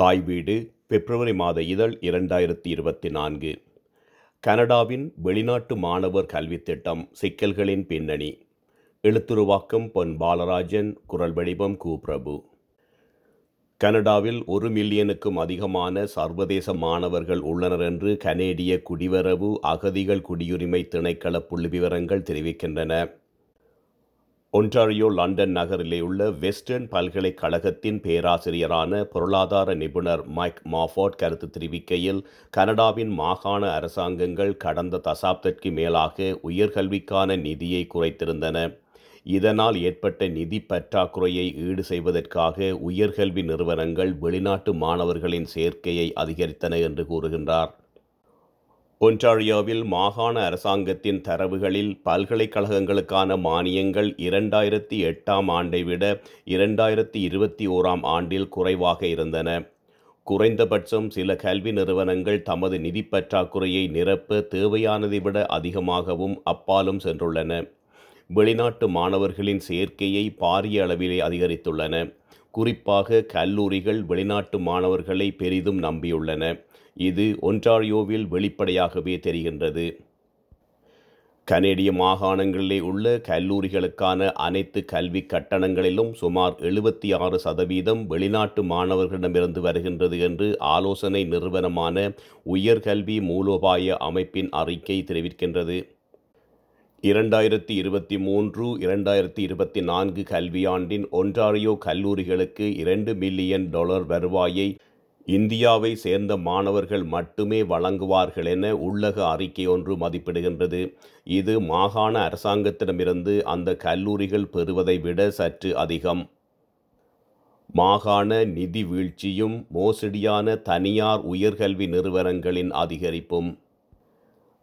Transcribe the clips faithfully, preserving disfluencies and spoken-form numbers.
தாய் வீடு பிப்ரவரி மாத இதழ் இரண்டாயிரத்தி இருபத்தி நான்கு. கனடாவின் வெளிநாட்டு மாணவர் கல்வித் திட்டம் சிக்கல்களின் பின்னணி. எழுத்துருவாக்கம் பொன். பாலராஜன். குரல் வடிவம் கு. பிரபு. கனடாவில் ஒரு மில்லியனுக்கும் அதிகமான சர்வதேச மாணவர்கள் உள்ளனர் என்று கனேடிய குடிவரவு அகதிகள் குடியுரிமை திணைக்கள புள்ளிவிவரங்கள் தெரிவிக்கின்றன. ஒன்டாரியோ லண்டன் நகரிலேயுள்ள வெஸ்டர்ன் பல்கலைக்கழகத்தின் பேராசிரியரான பொருளாதார நிபுணர் மைக் மாஃபாட் கருத்து தெரிவிக்கையில், கனடாவின் மாகாண அரசாங்கங்கள் கடந்த தசாப்தத்திற்கு மேலாக உயர்கல்விக்கான நிதியை குறைத்திருந்தன. இதனால் ஏற்பட்ட நிதி பற்றாக்குறையை ஈடு செய்வதற்காக உயர்கல்வி நிறுவனங்கள் வெளிநாட்டு மாணவர்களின் சேர்க்கையை அதிகரித்தன என்று கூறுகின்றார். ஒன்டாரியோவில் மாகாண அரசாங்கத்தின் தரவுகளில் பல்கலைக்கழகங்களுக்கான மானியங்கள் இரண்டாயிரத்தி எட்டாம் ஆண்டை விட இரண்டாயிரத்தி இருபத்தி ஓராம் ஆண்டில் குறைவாக இருந்தன. குறைந்தபட்சம் சில கல்வி நிறுவனங்கள் தமது நிதி பற்றாக்குறையை நிரப்ப தேவையானதை விட அதிகமாகவும் அப்பாலும் சென்றுள்ளன. வெளிநாட்டு மாணவர்களின் சேர்க்கையை பாரிய அளவிலே அதிகரித்துள்ளன. குறிப்பாக கல்லூரிகள் வெளிநாட்டு மாணவர்களை பெரிதும் நம்பியுள்ளன. இது ஒன்டாரியோவில் வெளிப்படையாகவே தெரிகின்றது. கனேடிய மாகாணங்களிலே உள்ள கல்லூரிகளுக்கான அனைத்து கல்வி கட்டணங்களிலும் சுமார் எழுபத்தி ஆறு சதவீதம் வெளிநாட்டு மாணவர்களிடமிருந்து வருகின்றது என்று ஆலோசனை நிறுவனமான உயர்கல்வி மூலோபாய அமைப்பின் அறிக்கை தெரிவிக்கின்றது. இரண்டாயிரத்தி இருபத்தி மூன்று இரண்டாயிரத்தி இருபத்தி நான்கு கல்வியாண்டின் ஒன்டாரியோ கல்லூரிகளுக்கு இரண்டு மில்லியன் டாலர் வருவாயை இந்தியாவை சேர்ந்த மாணவர்கள் மட்டுமே வழங்குவார்கள் என உள்ளக அறிக்கை ஒன்று மதிப்பிடுகின்றது. இது மாகாண அரசாங்கத்திடமிருந்து அந்த கல்லூரிகள் பெறுவதை விட சற்று அதிகம். மாகாண நிதி வீழ்ச்சியும் மோசடியான தனியார் உயர்கல்வி நிறுவனங்களின் அதிகரிப்பும்.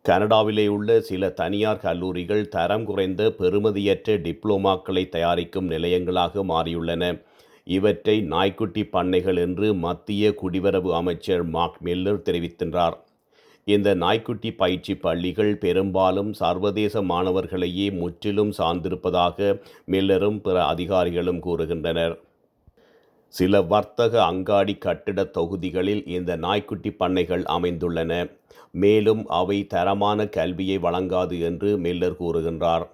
கனடாவிலே உள்ள சில தனியார் கல்லூரிகள் தரம் குறைந்த பெறுமதியற்ற டிப்ளோமாக்களை தயாரிக்கும் நிலையங்களாக மாறியுள்ளன. இவற்றை நாய்க்குட்டி பண்ணைகள் என்று மத்திய குடிவரவு அமைச்சர் மார்க் மில்லர் தெரிவிக்கின்றார். இந்த நாய்க்குட்டி பயிற்சி பள்ளிகள் பெரும்பாலும் சர்வதேச மாணவர்களையே முற்றிலும் சார்ந்திருப்பதாக மில்லரும் பிற அதிகாரிகளும் கூறுகின்றனர். சில வர்த்தக அங்காடி கட்டிட தொகுதிகளில் இந்த நாய்க்குட்டி பண்ணைகள் அமைந்துள்ளன. மேலும் அவை தரமான கல்வியை வழங்காது என்று மில்லர் கூறுகின்றார்.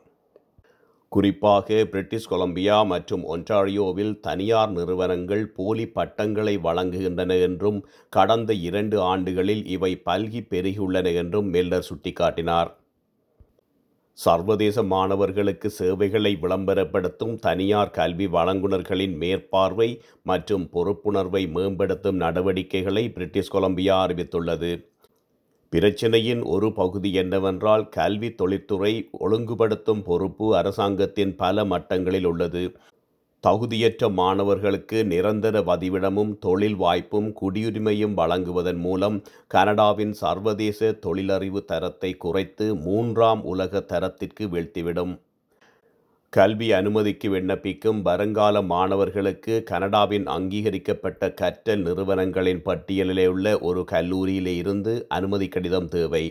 குறிப்பாக பிரிட்டிஷ் கொலம்பியா மற்றும் ஒன்டாரியோவில் தனியார் நிறுவனங்கள் போலி பட்டங்களை வழங்குகின்றன என்றும் கடந்த இரண்டு ஆண்டுகளில் இவை பல்கி பெருகியுள்ளன என்றும் மில்லர் சுட்டிக்காட்டினார். சர்வதேச மாணவர்களுக்கு சேவைகளை விளம்பரப்படுத்தும் தனியார் கல்வி வழங்குனர்களின் மேற்பார்வை மற்றும் பொறுப்புணர்வை மேம்படுத்தும் நடவடிக்கைகளை பிரிட்டிஷ் கொலம்பியா அறிவித்துள்ளது. பிரச்சினையின் ஒரு பகுதி என்னவென்றால், கல்வி தொழில்துறை ஒழுங்குபடுத்தும் பொறுப்பு அரசாங்கத்தின் பல மட்டங்களில் உள்ளது. தகுதியற்ற மாணவர்களுக்கு நிரந்தர வதிவிடமும் தொழில் வாய்ப்பும் குடியுரிமையும் வழங்குவதன் மூலம் கனடாவின் சர்வதேச தொழிலறிவு தரத்தை குறைத்து மூன்றாம் உலக தரத்திற்கு வீழ்த்திவிடும். கல்வி அனுமதிக்கு விண்ணப்பிக்கும் வருங்கால மாணவர்களுக்கு கனடாவின் அங்கீகரிக்கப்பட்ட கற்றல் நிறுவனங்களின் பட்டியலிலே உள்ள ஒரு கல்லூரியிலே இருந்து அனுமதி கடிதம் தேவை.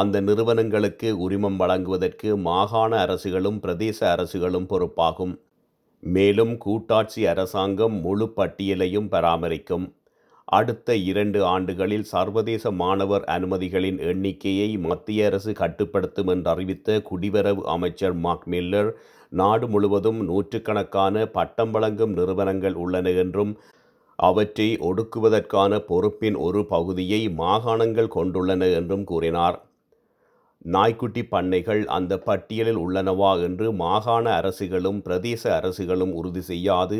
அந்த நிறுவனங்களுக்கு உரிமம் வழங்குவதற்கு மாகாண அரசுகளும் பிரதேச அரசுகளும் பொறுப்பாகும். மேலும் கூட்டாட்சி அரசாங்கம் முழு பட்டியலையும் பராமரிக்கும். அடுத்த இரண்டு ஆண்டுகளில் சர்வதேச மாணவர் அனுமதிகளின் எண்ணிக்கையை மத்திய அரசு கட்டுப்படுத்தும் என்று அறிவித்த குடிவரவு அமைச்சர் மார்க் மில்லர், நாடு முழுவதும் நூற்றுக்கணக்கான பட்டம் வழங்கும் நிறுவனங்கள் உள்ளன என்றும் அவற்றை ஒடுக்குவதற்கான பொறுப்பின் ஒரு பகுதியை மாகாணங்கள் கொண்டுள்ளன என்றும் கூறினார். நாய்க்குட்டி பண்ணைகள் அந்த பட்டியலில் உள்ளனவா என்று மாகாண அரசுகளும் பிரதேச அரசுகளும் உறுதி செய்யாது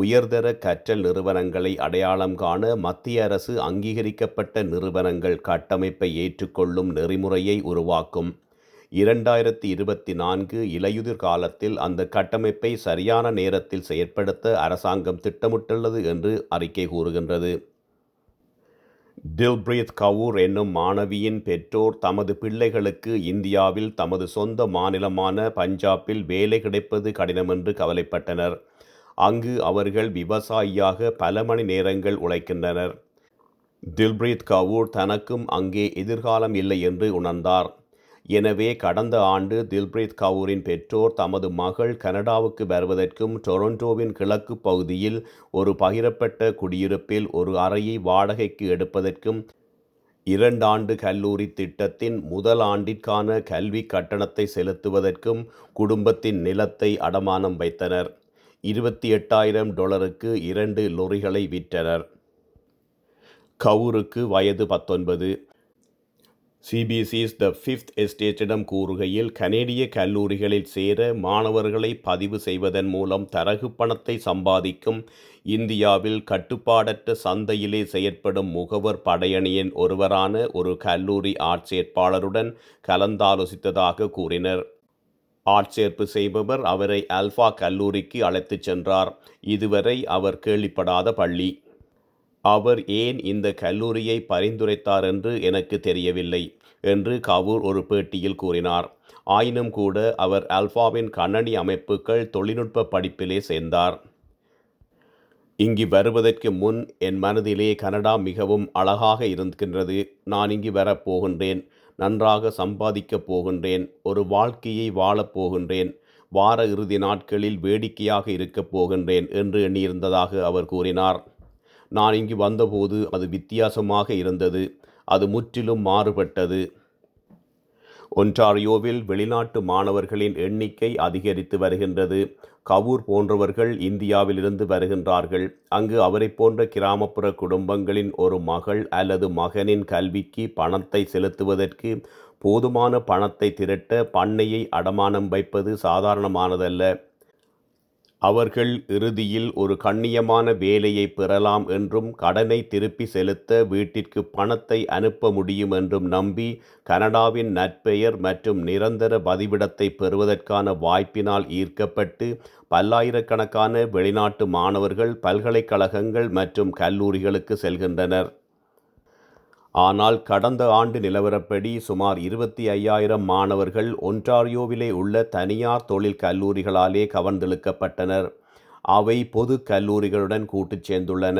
உயர்தர கற்றல் நிறுவனங்களை அடையாளம் காண மத்திய அரசு அங்கீகரிக்கப்பட்ட நிறுவனங்கள் கட்டமைப்பை ஏற்றுக்கொள்ளும் நெறிமுறையை உருவாக்கும். இரண்டாயிரத்தி இருபத்தி நான்கு இலையுதிர் காலத்தில் அந்த கட்டமைப்பை சரியான நேரத்தில் செயற்படுத்த அரசாங்கம் திட்டமிட்டுள்ளது என்று அறிக்கை கூறுகின்றது. தில்பிரீத் கவுர் என்னும் மாணவியின் பெற்றோர் தமது பிள்ளைகளுக்கு இந்தியாவில் தமது சொந்த மாநிலமான பஞ்சாபில் வேலை கிடைப்பது கடினமென்று கவலைப்பட்டனர். அங்கு அவர்கள் விவசாயியாக பல மணி நேரங்கள் உழைக்கின்றனர். தில்பிரீத் கவுர் தனக்கும் அங்கே எதிர்காலம் இல்லை என்று உணர்ந்தார். எனவே கடந்த ஆண்டு தில்பிரீத் கவுரின் பெற்றோர் தமது மகள் கனடாவுக்கு வருவதற்கும் டொரண்டோவின் கிழக்கு பகுதியில் ஒரு பகிரப்பட்ட குடியிருப்பில் ஒரு அறையை வாடகைக்கு எடுப்பதற்கும் இரண்டாண்டு கல்லூரி திட்டத்தின் முதல் ஆண்டிற்கான கல்வி கட்டணத்தை செலுத்துவதற்கும் குடும்பத்தின் நிலத்தை அடமானம் வைத்தனர். இருபத்தி எட்டாயிரம் டொலருக்கு இரண்டு லொரிகளை விற்றனர். கவுருக்கு வயது பத்தொன்பது. சிபிசிஸ் த ஃபிஃப்த் எஸ்டேட்டிடம் கூறுகையில், கனேடிய கல்லூரிகளில் சேர மாணவர்களை பதிவு செய்வதன் மூலம் தரகு பணத்தை சம்பாதிக்கும் இந்தியாவில் கட்டுப்பாடற்ற சந்தையிலே செயற்படும் முகவர் படையணியின் ஒருவரான ஒரு கல்லூரி ஆட்சேர்ப்பாளருடன் கலந்தாலோசித்ததாக கூறினர். ஆட்சேர்ப்பு செய்பவர் அவரை ஆல்ஃபா கல்லூரிக்கு அழைத்துச் சென்றார். இதுவரை அவர் கேள்விப்படாத பள்ளி. அவர் ஏன் இந்த கல்லூரியை பரிந்துரைத்தார் என்று எனக்கு தெரியவில்லை என்று கவுர் ஒரு பேட்டியில் கூறினார். ஆயினும் கூட அவர் ஆல்ஃபாவின் கண்ணணி அமைப்புகள் தொழில்நுட்ப படிப்பிலே சேர்ந்தார். இங்கு வருவதற்கு முன் என் மனதிலே கனடா மிகவும் அழகாக இருக்கின்றது. நான் இங்கு வரப்போகின்றேன், நன்றாக சம்பாதிக்கப் போகின்றேன், ஒரு வாழ்க்கையை வாழப்போகின்றேன், வார இறுதி நாட்களில் வேடிக்கையாக இருக்கப் போகின்றேன் என்று எண்ணியிருந்ததாக அவர் கூறினார். நான் இங்கு வந்தபோது அது வித்தியாசமாக இருந்தது, அது முற்றிலும் மாறுபட்டது. ஒன்டாரியோவில் வெளிநாட்டு மாணவர்களின் எண்ணிக்கை அதிகரித்து வருகின்றது. கவுர் போன்றவர்கள் இந்தியாவிலிருந்து வருகின்றார்கள். அங்கு அவரை போன்ற கிராமப்புற குடும்பங்களின் ஒரு மகள் அல்லது மகனின் கல்விக்கு பணத்தை செலுத்துவதற்கு போதுமான பணத்தை திரட்ட பண்ணையை அடமானம் வைப்பது சாதாரணமானதல்ல. அவர்கள் இறுதியில் ஒரு கண்ணியமான வேலையை பெறலாம் என்றும் கடனை திருப்பி செலுத்த வீட்டிற்கு பணத்தை அனுப்ப முடியும் என்றும் நம்பி கனடாவின் நற்பெயர் மற்றும் நிரந்தர பதிவிடத்தை பெறுவதற்கான வாய்ப்பினால் ஈர்க்கப்பட்டு பல்லாயிரக்கணக்கான வெளிநாட்டு மாணவர்கள் பல்கலைக்கழகங்கள் மற்றும் கல்லூரிகளுக்கு செல்கின்றனர். ஆனால் கடந்த ஆண்டு நிலவரப்படி சுமார் இருபத்தி ஐயாயிரம் மாணவர்கள் ஒன்டாரியோவிலே உள்ள தனியார் தொழில் கல்லூரிகளாலே கவர்ந்தெழுக்கப்பட்டனர். அவை பொது கல்லூரிகளுடன் கூட்டுச் சேர்ந்துள்ளன.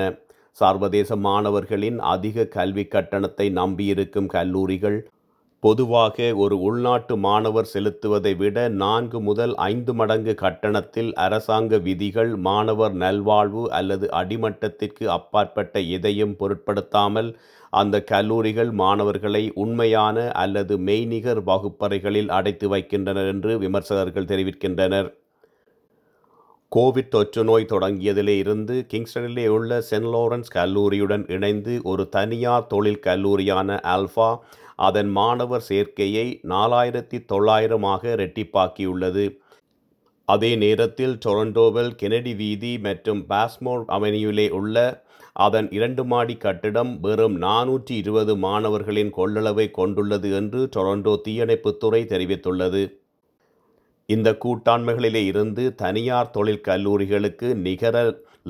சர்வதேச மாணவர்களின் அதிக கல்வி கட்டணத்தை நம்பியிருக்கும் கல்லூரிகள் பொதுவாக ஒரு உள்நாட்டு மாணவர் செலுத்துவதை விட நான்கு முதல் ஐந்து மடங்கு கட்டணத்தில் அரசாங்க விதிகள், மாணவர் நல்வாழ்வு அல்லது அடிமட்டத்திற்கு அப்பாற்பட்ட எதையும் பொருட்படுத்தாமல் அந்த கல்லூரிகள் மாணவர்களை உண்மையான அல்லது மெய்நிகர் வகுப்பறைகளில் அடைத்து வைக்கின்றனர் என்று விமர்சகர்கள் தெரிவிக்கின்றனர். கோவிட் தொற்று நோய் தொடங்கியதிலே இருந்து கிங்ஸ்டனிலே உள்ள சென்ட் லாரன்ஸ் கல்லூரியுடன் இணைந்து ஒரு தனியார் தொழில் கல்லூரியான ஆல்ஃபா அதன் மாணவர் சேர்க்கையை நாலாயிரத்தி தொள்ளாயிரமாக இரட்டிப்பாக்கியுள்ளது. அதே நேரத்தில் டொரண்டோவில் கெனடி வீதி மற்றும் பாஸ்மோர் அவென்யூவிலே உள்ள அதன் இரண்டு மாடி கட்டிடம் வெறும் நானூற்றி இருபது மாணவர்களின் கொள்ளளவை கொண்டுள்ளது என்று டொரண்டோ தீயணைப்புத்துறை தெரிவித்துள்ளது. இந்த கூட்டாண்மைகளிலே இருந்து தனியார் தொழில் கல்லூரிகளுக்கு நிகர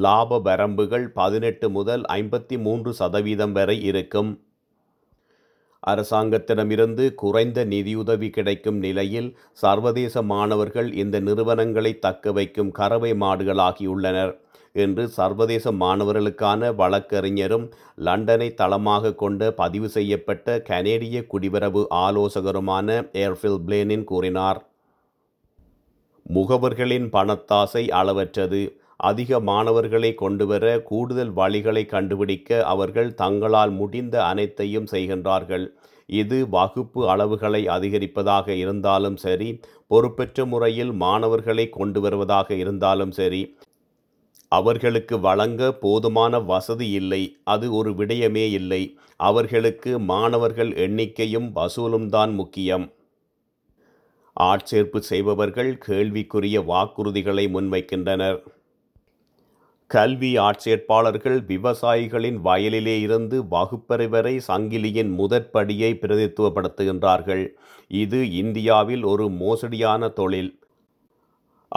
லாப வரம்புகள் பதினெட்டு முதல் ஐம்பத்தி மூன்று சதவீதம் வரை இருக்கும். அரசாங்கத்திடமிருந்து குறைந்த நிதியுதவி கிடைக்கும் நிலையில் சர்வதேச மாணவர்கள் இந்த நிறுவனங்களை தக்க வைக்கும் கறவை மாடுகளாகியுள்ளனர் என்று சர்வதேச மாணவர்களுக்கான வழக்கறிஞரும் லண்டனை தளமாக கொண்ட பதிவு செய்யப்பட்ட கனேடிய குடிவரவு ஆலோசகருமான ஏர்ஃபில் பிளேனின் கூறினார். முகவர்களின் பணத்தாசை அளவற்றது. அதிக மாணவர்களை கொண்டுவர கூடுதல் வழிகளை கண்டுபிடிக்க அவர்கள் தங்களால் முடிந்த அனைத்தையும் செய்கின்றார்கள். இது வகுப்பு அளவுகளை அதிகரிப்பதாக இருந்தாலும் சரி, பொறுப்பற்ற முறையில் மாணவர்களை கொண்டு வருவதாக இருந்தாலும் சரி, அவர்களுக்கு வழங்க போதுமான வசதி இல்லை. அது ஒரு விடயமே இல்லை. அவர்களுக்கு மாணவர்கள் எண்ணிக்கையும் வசூலும் தான் முக்கியம். ஆட்சேர்ப்பு செய்பவர்கள் கேள்விக்குரிய வாக்குறுதிகளை முன்வைக்கின்றனர். கல்வி ஆட்சேர்ப்பாளர்கள் விவசாயிகளின் வயலிலே இருந்து வகுப்பறை வரை சங்கிலியின் முதற்படியை பிரதித்துவப்படுத்துகின்றார்கள். இது இந்தியாவில் ஒரு மோசடியான தொழில்.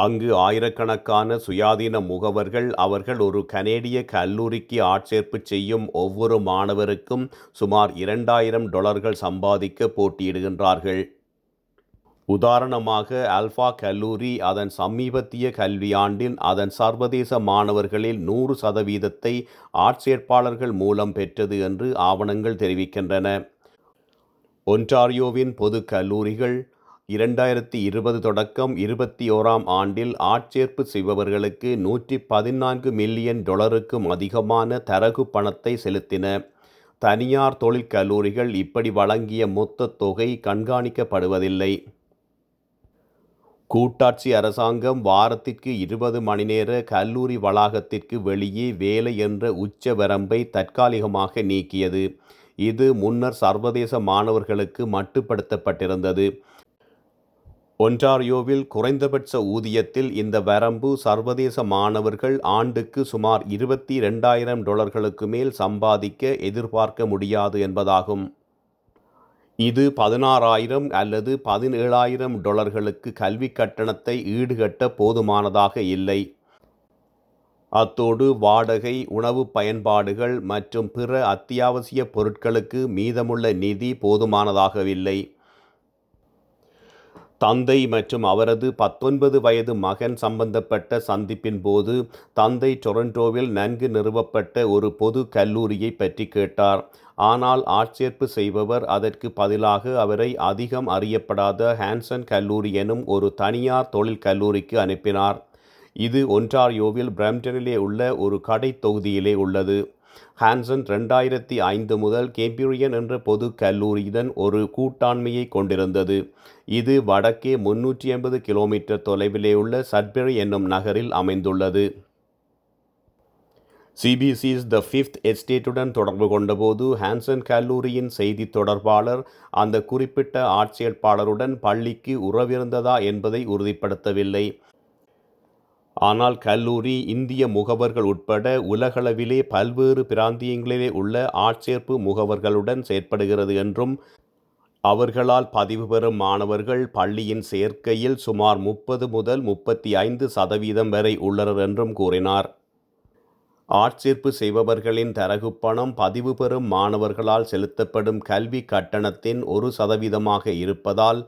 அங்கு ஆயிரக்கணக்கான சுயாதீன முகவர்கள் அவர்கள் ஒரு கனேடிய கல்லூரிக்கு ஆட்சேர்ப்பு செய்யும் ஒவ்வொரு மாணவருக்கும் சுமார் இரண்டாயிரம் டொலர்கள் சம்பாதிக்க போட்டியிடுகின்றார்கள். உதாரணமாக, ஆல்ஃபா கல்லூரி அதன் சமீபத்திய கல்வியாண்டில் அதன் சர்வதேச மாணவர்களில் நூறு சதவீதத்தை ஆட்சேர்ப்பாளர்கள் மூலம் பெற்றது என்று ஆவணங்கள் தெரிவிக்கின்றன. ஒன்டாரியோவின் பொது கல்லூரிகள் இரண்டாயிரத்தி இருபது தொடக்கம் இருபத்தி ஓராம் ஆண்டில் ஆட்சேர்ப்பு செய்பவர்களுக்கு நூற்றி பதினான்கு மில்லியன் டொலருக்கும் அதிகமான தரகு பணத்தை செலுத்தின. தனியார் தொழில் கல்லூரிகள் இப்படி வழங்கிய மொத்த தொகை கண்காணிக்கப்படுவதில்லை. கூட்டாட்சி அரசாங்கம் வாரத்திற்கு இருபது மணி நேர கல்லூரி வளாகத்திற்கு வெளியே வேலை என்ற உச்ச வரம்பை தற்காலிகமாக நீக்கியது. இது முன்னர் சர்வதேச மாணவர்களுக்கு மட்டுப்படுத்தப்பட்டிருந்தது. ஒன்டாரியோவில் குறைந்தபட்ச ஊதியத்தில் இந்த வரம்பு சர்வதேச மாணவர்கள் ஆண்டுக்கு சுமார் இருபத்தி இரண்டாயிரம் டொலர்களுக்கு மேல் சம்பாதிக்க எதிர்பார்க்க முடியாது என்பதாகும். இது பதினாறாயிரம் அல்லது பதினேழாயிரம் டொலர்களுக்கு கல்வி கட்டணத்தை ஈடுகட்ட போதுமானதாக இல்லை. அத்தோடு வாடகை, உணவு பயன்பாடுகள் மற்றும் பிற அத்தியாவசிய பொருட்களுக்கு மீதமுள்ள நிதி போதுமானதாகவில்லை. தந்தை மற்றும் அவரது பத்தொன்பது வயது மகன் சம்பந்தப்பட்ட சந்திப்பின் போது தந்தை டொரண்டோவில் நன்கு நிறுவப்பட்ட ஒரு பொது கல்லூரியை பற்றி கேட்டார். ஆனால் ஆட்சேர்ப்பு செய்பவர் அதற்கு பதிலாக அவரை அதிகம் அறியப்படாத ஹான்சன் கல்லூரி எனும் ஒரு தனியார் தொழில் கல்லூரிக்கு அனுப்பினார். இது ஒன்டாரியோவில் பிரம்டனிலே உள்ள ஒரு கடை தொகுதியிலே உள்ளது. ஹான்சன் ரெண்டாயிரத்தி ஐந்து முதல் கேம்பிரியன் என்ற பொது கல்லூரியுடன் ஒரு கூட்டாண்மையை கொண்டிருந்தது. இது வடக்கே முன்னூற்றி ஐம்பது கிலோமீட்டர் தொலைவிலே உள்ள சட்பரி என்னும் நகரில் அமைந்துள்ளது. சிபிசிஸ் த ஃபிஃப்த் எஸ்டேட்டுடன் தொடர்பு கொண்டபோது ஹான்சன் கல்லூரியின் செய்தி தொடர்பாளர் அந்த குறிப்பிட்ட ஆட்சியற்பாளருடன் பள்ளிக்கு உறவிருந்ததா என்பதை உறுதிப்படுத்தவில்லை. ஆனால் கல்லூரி இந்திய முகவர்கள் உட்பட உலகளவிலே பல்வேறு பிராந்தியங்களிலே உள்ள ஆட்சேர்ப்பு முகவர்களுடன் செயற்படுகிறது என்றும் அவர்களால் பதிவு பெறும் மாணவர்கள் பள்ளியின் சேர்க்கையில் சுமார் முப்பது முதல் முப்பத்தி ஐந்து சதவீதம் வரை உள்ளனர் என்றும் கூறினார். ஆட்சேர்ப்பு செய்பவர்களின் தரகு பணம் பதிவு பெறும் மாணவர்களால் செலுத்தப்படும் கல்வி கட்டணத்தின் ஒரு சதவீதமாக இருப்பதால்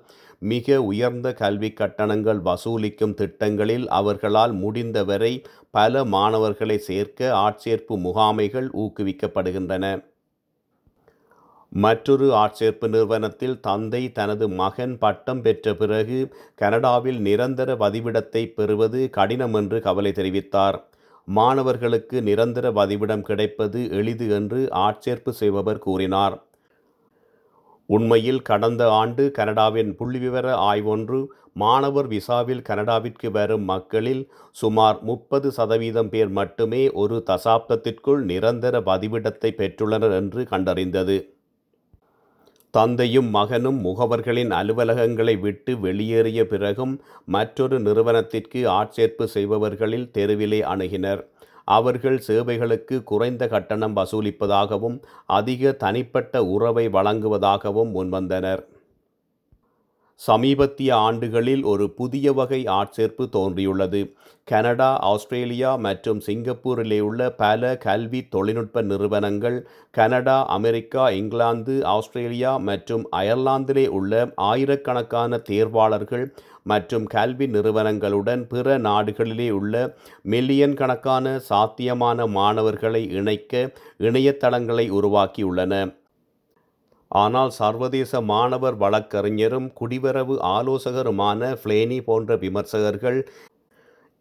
மிக உயர்ந்த கல்வி கட்டணங்கள் வசூலிக்கும் திட்டங்களில் அவர்களால் முடிந்தவரை பல மாணவர்களை சேர்க்க ஆட்சேர்ப்பு முகாமைகள் ஊக்குவிக்கப்படுகின்றன. மற்றொரு ஆட்சேர்ப்பு நிறுவனத்தில் தந்தை தனது மகன் பட்டம் பெற்ற பிறகு கனடாவில் நிரந்தர பதிவிடத்தை பெறுவது கடினம் என்று கவலை தெரிவித்தார். மாணவர்களுக்கு நிரந்தர பதிவிடம் கிடைப்பது எளிது என்று ஆட்சேர்ப்பு செய்பவர் கூறினார். உண்மையில் கடந்த ஆண்டு கனடாவின் புள்ளிவிவர ஆய்வொன்று மாணவர் விசாவில் கனடாவிற்கு வரும் மக்களில் சுமார் முப்பது சதவீதம் பேர் மட்டுமே ஒரு தசாப்தத்திற்குள் நிரந்தர பதிவிடத்தை பெற்றுள்ளனர் என்று கண்டறிந்தது. தந்தையும் மகனும் முகவர்களின் அலுவலகங்களை விட்டு வெளியேறிய பிறகும் மற்றொரு நிறுவனத்திற்கு ஆட்சேர்ப்பு செய்பவர்களில் தெருவிலே அணுகினர். அவர்கள் சேவைகளுக்கு குறைந்த கட்டணம் வசூலிப்பதாகவும் அதிக தனிப்பட்ட உறவை வழங்குவதாகவும் முன்வந்தனர். சமீபத்திய ஆண்டுகளில் ஒரு புதிய வகை ஆட்சேர்ப்பு தோன்றியுள்ளது. கனடா, ஆஸ்திரேலியா மற்றும் சிங்கப்பூரிலே உள்ள பல கல்வி தொழில்நுட்ப நிறுவனங்கள் கனடா, அமெரிக்கா, இங்கிலாந்து, ஆஸ்திரேலியா மற்றும் அயர்லாந்திலே உள்ள ஆயிரக்கணக்கான தேர்வாளர்கள் மற்றும் கல்வி நிறுவனங்களுடன் பிற நாடுகளிலே உள்ள மில்லியன் கணக்கான சாத்தியமான மாணவர்களை இணைக்க இணையதளங்களை உருவாக்கியுள்ளன. ஆனால் சர்வதேச மாணவர் வழக்கறிஞரும் குடிவரவு ஆலோசகருமான ஃப்ளேனி போன்ற விமர்சகர்கள்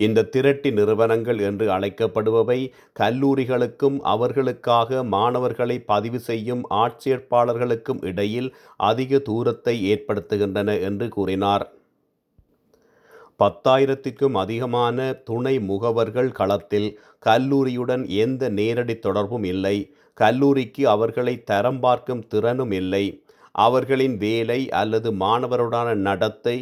இந்த திரட்டி நிறுவனங்கள் என்று அழைக்கப்படுபவை கல்லூரிகளுக்கும் அவர்களுக்காக மாணவர்களை பதிவு செய்யும் ஆட்சேர்ப்பாளர்களுக்கும் இடையில் அதிக தூரத்தை ஏற்படுத்துகின்றன என்று கூறினார். பத்தாயிரத்திற்கும் அதிகமான துணை முகவர்கள் களத்தில் கல்லூரியுடன் எந்த நேரடி தொடர்பும் இல்லை. கல்லூரிக்கு அவர்களை தரம் பார்க்கும் திறனும் இல்லை. அவர்களின் வேலை அல்லது மாணவருடான நடத்தை,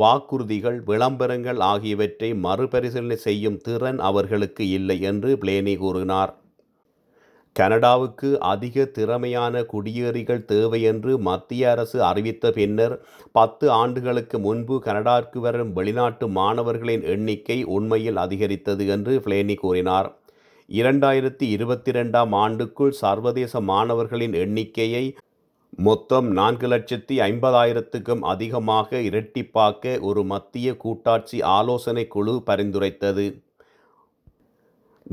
வாக்குறுதிகள், விளம்பரங்கள் ஆகியவற்றை மறுபரிசீலனை செய்யும் திறன் அவர்களுக்கு இல்லை என்று பிளேனி கூறினார். கனடாவுக்கு அதிக திறமையான குடியேறிகள் தேவை என்று மத்திய அரசு அறிவித்த பின்னர் பத்து ஆண்டுகளுக்கு முன்பு கனடாவுக்கு வரும் வெளிநாட்டு மாணவர்களின் எண்ணிக்கை உண்மையில் அதிகரித்தது என்று பிளேனி கூறினார். இரண்டாயிரத்தி இருபத்தி இரண்டாம் ஆண்டுக்குள் சர்வதேச மாணவர்களின் எண்ணிக்கையை மொத்தம் நான்கு லட்சத்தி ஐம்பதாயிரத்துக்கும் அதிகமாக இரட்டிப்பாக்க ஒரு மத்திய கூட்டாட்சி ஆலோசனை குழு பரிந்துரைத்தது.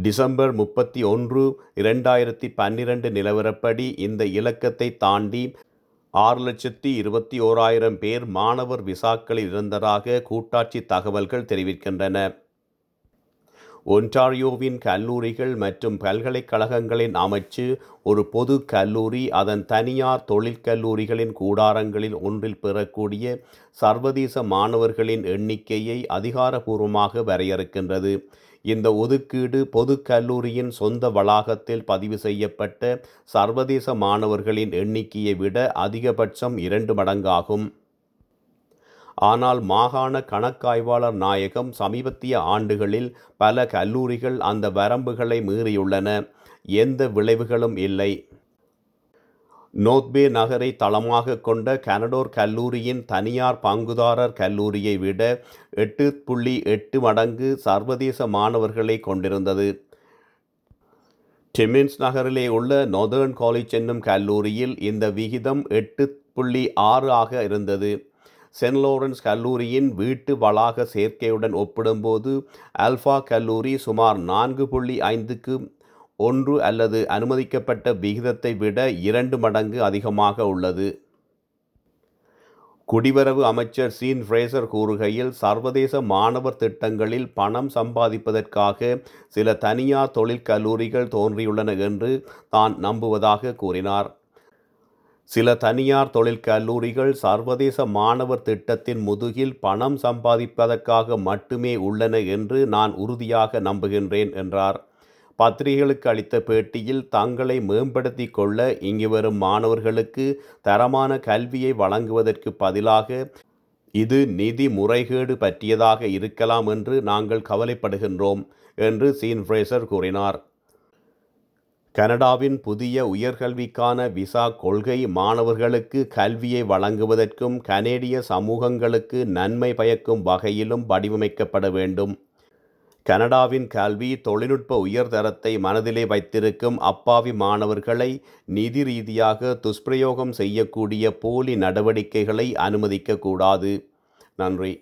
டிசம்பர் முப்பத்தி ஒன்று இரண்டாயிரத்தி பன்னிரண்டு நிலவரப்படி இந்த இலக்கத்தை தாண்டி ஆறு லட்சத்தி இருபத்தி ஓராயிரம் பேர் மாணவர் விசாக்களில் இருந்ததாக கூட்டாட்சி தகவல்கள் தெரிவிக்கின்றன. ஒன்டாரியோவின் கல்லூரிகள் மற்றும் பல்கலைக்கழகங்களின் அமைச்சு ஒரு பொது கல்லூரி அதன் தனியார் தொழிற்கல்லூரிகளின் கூடாரங்களில் ஒன்றில் பெறக்கூடிய சர்வதேச மாணவர்களின் எண்ணிக்கையை அதிகாரபூர்வமாக வரையறுக்கின்றது. இந்த ஒதுக்கீடு பொது கல்லூரியின் சொந்த வளாகத்தில் பதிவு செய்யப்பட்ட சர்வதேச மாணவர்களின் எண்ணிக்கையை விட அதிகபட்சம் இரண்டு மடங்காகும். ஆனால் மாகாண கணக்காய்வாளர் நாயகம் சமீபத்திய ஆண்டுகளில் பல கல்லூரிகள் அந்த வரம்புகளை மீறியுள்ளன. எந்த விளைவுகளும் இல்லை. நோர்த்பே நகரை தளமாக கொண்ட கனடோர் கல்லூரியின் தனியார் பங்குதாரர் கல்லூரியை விட எட்டு புள்ளி எட்டு மடங்கு சர்வதேச மாணவர்களை கொண்டிருந்தது. டிமின்ஸ் நகரிலே உள்ள நார்தர்ன் காலேஜ் என்னும் கல்லூரியில் இந்த விகிதம் எட்டு புள்ளி ஆறு ஆக இருந்தது. சென்ட் லாரன்ஸ் கல்லூரியின் வீட்டு வளாக சேர்க்கையுடன் ஒப்பிடும்போது ஆல்ஃபா கல்லூரி சுமார் நான்கு புள்ளி ஐந்துக்கு ஒன்று அல்லது அனுமதிக்கப்பட்ட விகிதத்தை விட இரண்டு மடங்கு அதிகமாக உள்ளது. குடிவரவு அமைச்சர் ஷீன் ஃப்ரேசர் கூறுகையில், சர்வதேச மாணவர் திட்டங்களில் பணம் சம்பாதிப்பதற்காக சில தனியார் தொழிற்கல்லூரிகள் தோன்றியுள்ளன என்று தான் நம்புவதாக கூறினார். சில தனியார் தொழிற்கல்லூரிகள் சர்வதேச மாணவர் திட்டத்தின் முதுகில் பணம் சம்பாதிப்பதற்காக மட்டுமே உள்ளன என்று நான் உறுதியாக நம்புகின்றேன் என்றார். பத்திரிகைகளுக்கு அளித்த பேட்டியில், தங்களை மேம்படுத்தி கொள்ள இங்கு வரும் மாணவர்களுக்கு தரமான கல்வியை வழங்குவதற்கு பதிலாக இது நிதி முறைகேடு பற்றியதாக இருக்கலாம் என்று நாங்கள் கவலைப்படுகின்றோம் என்று ஷீன் ஃப்ரேசர் கூறினார். கனடாவின் புதிய உயர்கல்விக்கான விசா கொள்கை மாணவர்களுக்கு கல்வியை வழங்குவதற்கும் கனேடிய சமூகங்களுக்கு நன்மை பயக்கும் வகையிலும் வடிவமைக்கப்பட வேண்டும். கனடாவின் கல்வி தொழில்நுட்ப உயர்தரத்தை மனதிலே வைத்திருக்கும் அப்பாவி மாணவர்களை நிதி ரீதியாக துஷ்பிரயோகம் செய்யக்கூடிய போலி நடவடிக்கைகளை அனுமதிக்கக்கூடாது. நன்றி.